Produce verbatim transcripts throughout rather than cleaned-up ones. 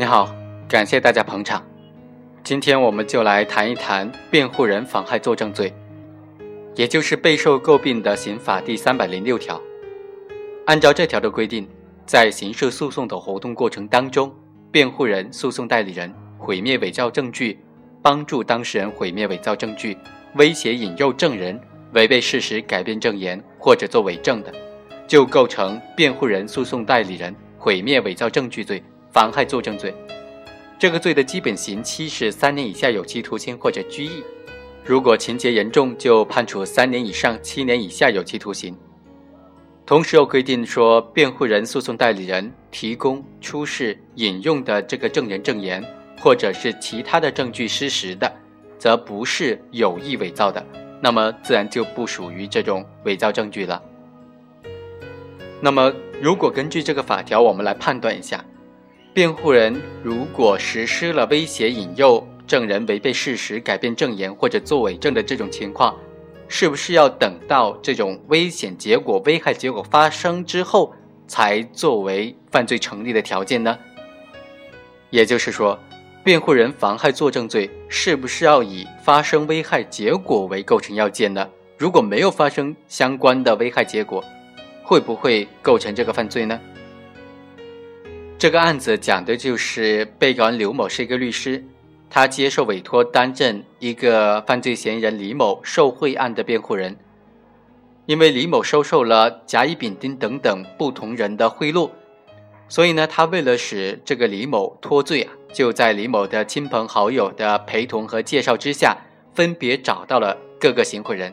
你好，感谢大家捧场。今天我们就来谈一谈辩护人妨害作证罪，也就是备受诟病的刑法第三百零六条。按照这条的规定，在刑事诉讼的活动过程当中，辩护人、诉讼代理人毁灭伪造证据，帮助当事人毁灭伪造证据，威胁引诱证人，违背事实改变证言或者作伪证的，就构成辩护人、诉讼代理人毁灭伪造证据罪、妨害作证罪。这个罪的基本刑期是三年以下有期徒刑或者拘役，如果情节严重，就判处三年以上七年以下有期徒刑。同时又规定说，辩护人、诉讼代理人提供、出示、引用的这个证人证言或者是其他的证据失实的，则不是有意伪造的，那么自然就不属于这种伪造证据了。那么如果根据这个法条，我们来判断一下，辩护人如果实施了威胁、引诱证人违背事实、改变证言或者作伪证的这种情况，是不是要等到这种危险结果、危害结果发生之后，才作为犯罪成立的条件呢？也就是说，辩护人妨害作证罪是不是要以发生危害结果为构成要件呢？如果没有发生相关的危害结果，会不会构成这个犯罪呢？这个案子讲的就是被告人刘某是一个律师，他接受委托担任一个犯罪嫌疑人李某受贿案的辩护人。因为李某收受了甲、乙、丙、丁等等不同人的贿赂，所以呢，他为了使这个李某脱罪啊，就在李某的亲朋好友的陪同和介绍之下，分别找到了各个行贿人，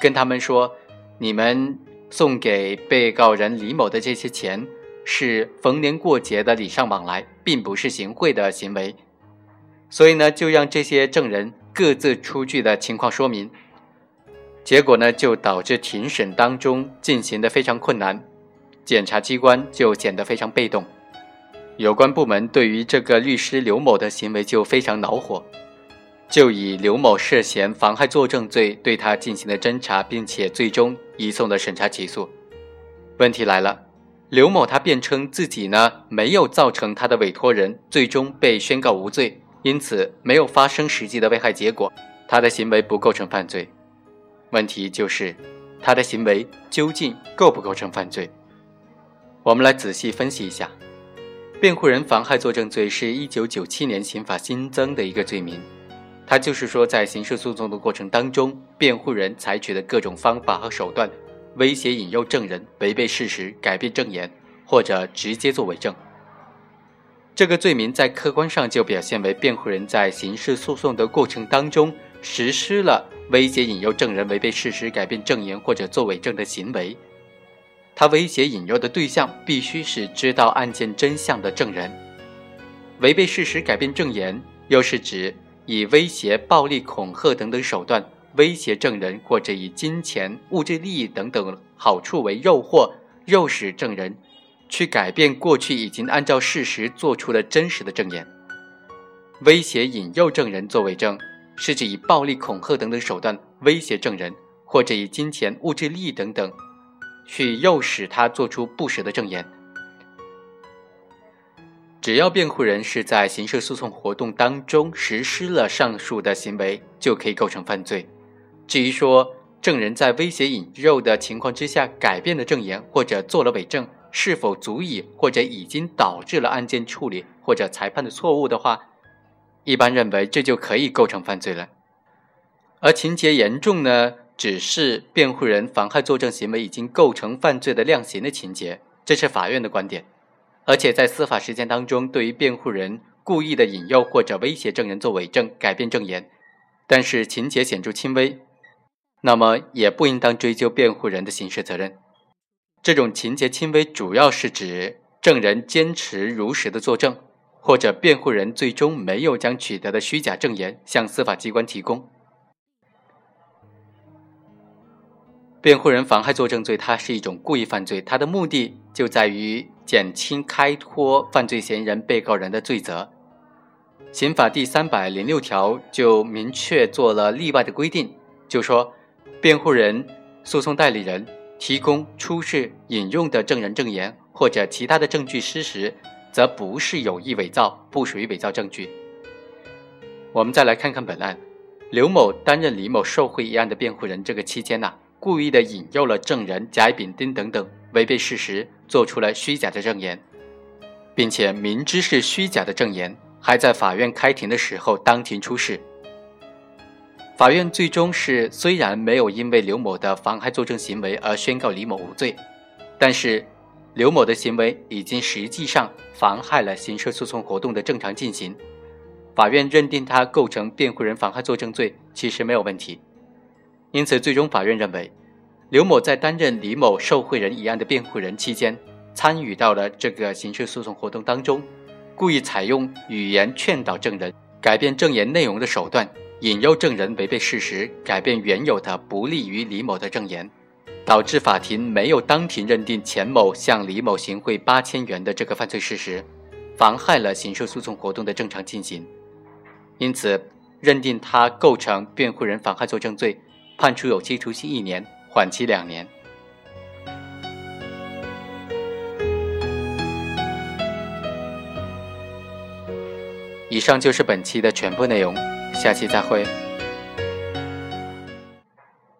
跟他们说，你们送给被告人李某的这些钱是逢年过节的礼尚往来，并不是行贿的行为。所以呢，就让这些证人各自出具的情况说明，结果呢，就导致庭审当中进行的非常困难，检察机关就显得非常被动，有关部门对于这个律师刘某的行为就非常恼火，就以刘某涉嫌妨害作证罪对他进行了侦查，并且最终移送了审查起诉。问题来了，刘某他辩称自己呢没有造成他的委托人最终被宣告无罪，因此没有发生实际的危害结果，他的行为不构成犯罪。问题就是他的行为究竟构不构成犯罪？我们来仔细分析一下。辩护人妨害作证罪是一九九七年刑法新增的一个罪名，它就是说在刑事诉讼的过程当中，辩护人采取的各种方法和手段，威胁、引诱证人违背事实、改变证言或者直接作伪证。这个罪名在客观上就表现为辩护人在刑事诉讼的过程当中实施了威胁、引诱证人违背事实、改变证言或者作伪证的行为。他威胁、引诱的对象必须是知道案件真相的证人。违背事实、改变证言又是指以威胁、暴力、恐吓等等手段威胁证人，或者以金钱、物质利益等等好处为诱惑，诱使证人去改变过去已经按照事实做出了真实的证言。威胁、引诱证人作伪证是指以暴力、恐吓等等手段威胁证人，或者以金钱、物质利益等等去诱使他做出不实的证言。只要辩护人是在刑事诉讼活动当中实施了上述的行为，就可以构成犯罪。至于说证人在威胁、引诱的情况之下改变了证言或者做了伪证，是否足以或者已经导致了案件处理或者裁判的错误的话，一般认为这就可以构成犯罪了。而情节严重呢，只是辩护人妨害作证行为已经构成犯罪的量刑的情节，这是法院的观点。而且在司法实践当中，对于辩护人故意的引诱或者威胁证人做伪证、改变证言，但是情节显著轻微，那么也不应当追究辩护人的刑事责任。这种情节轻微主要是指证人坚持如实的作证，或者辩护人最终没有将取得的虚假证言向司法机关提供。辩护人妨害作证罪它是一种故意犯罪，它的目的就在于减轻、开脱犯罪嫌疑人、被告人的罪责。刑法第三百零六条就明确做了例外的规定，就说辩护人、诉讼代理人提供、出示、引用的证人证言或者其他的证据失实，则不是有意伪造，不属于伪造证据。我们再来看看本案，刘某担任李某受贿一案的辩护人，这个期间呢、啊，故意的引诱了证人甲乙丙丁等等，违背事实，做出了虚假的证言，并且明知是虚假的证言，还在法院开庭的时候当庭出示。法院最终是虽然没有因为刘某的妨害作证行为而宣告李某无罪，但是刘某的行为已经实际上妨害了刑事诉讼活动的正常进行，法院认定他构成辩护人妨害作证罪其实没有问题。因此最终法院认为，刘某在担任李某受贿人一案的辩护人期间，参与到了这个刑事诉讼活动当中，故意采用语言劝导证人改变证言内容的手段，引诱证人违背事实，改变原有的不利于李某的证言，导致法庭没有当庭认定钱某向李某行贿八千元的这个犯罪事实，妨害了刑事诉讼活动的正常进行，因此认定他构成辩护人妨害作证罪，判处有期徒刑一年，缓期两年。以上就是本期的全部内容，下期再会。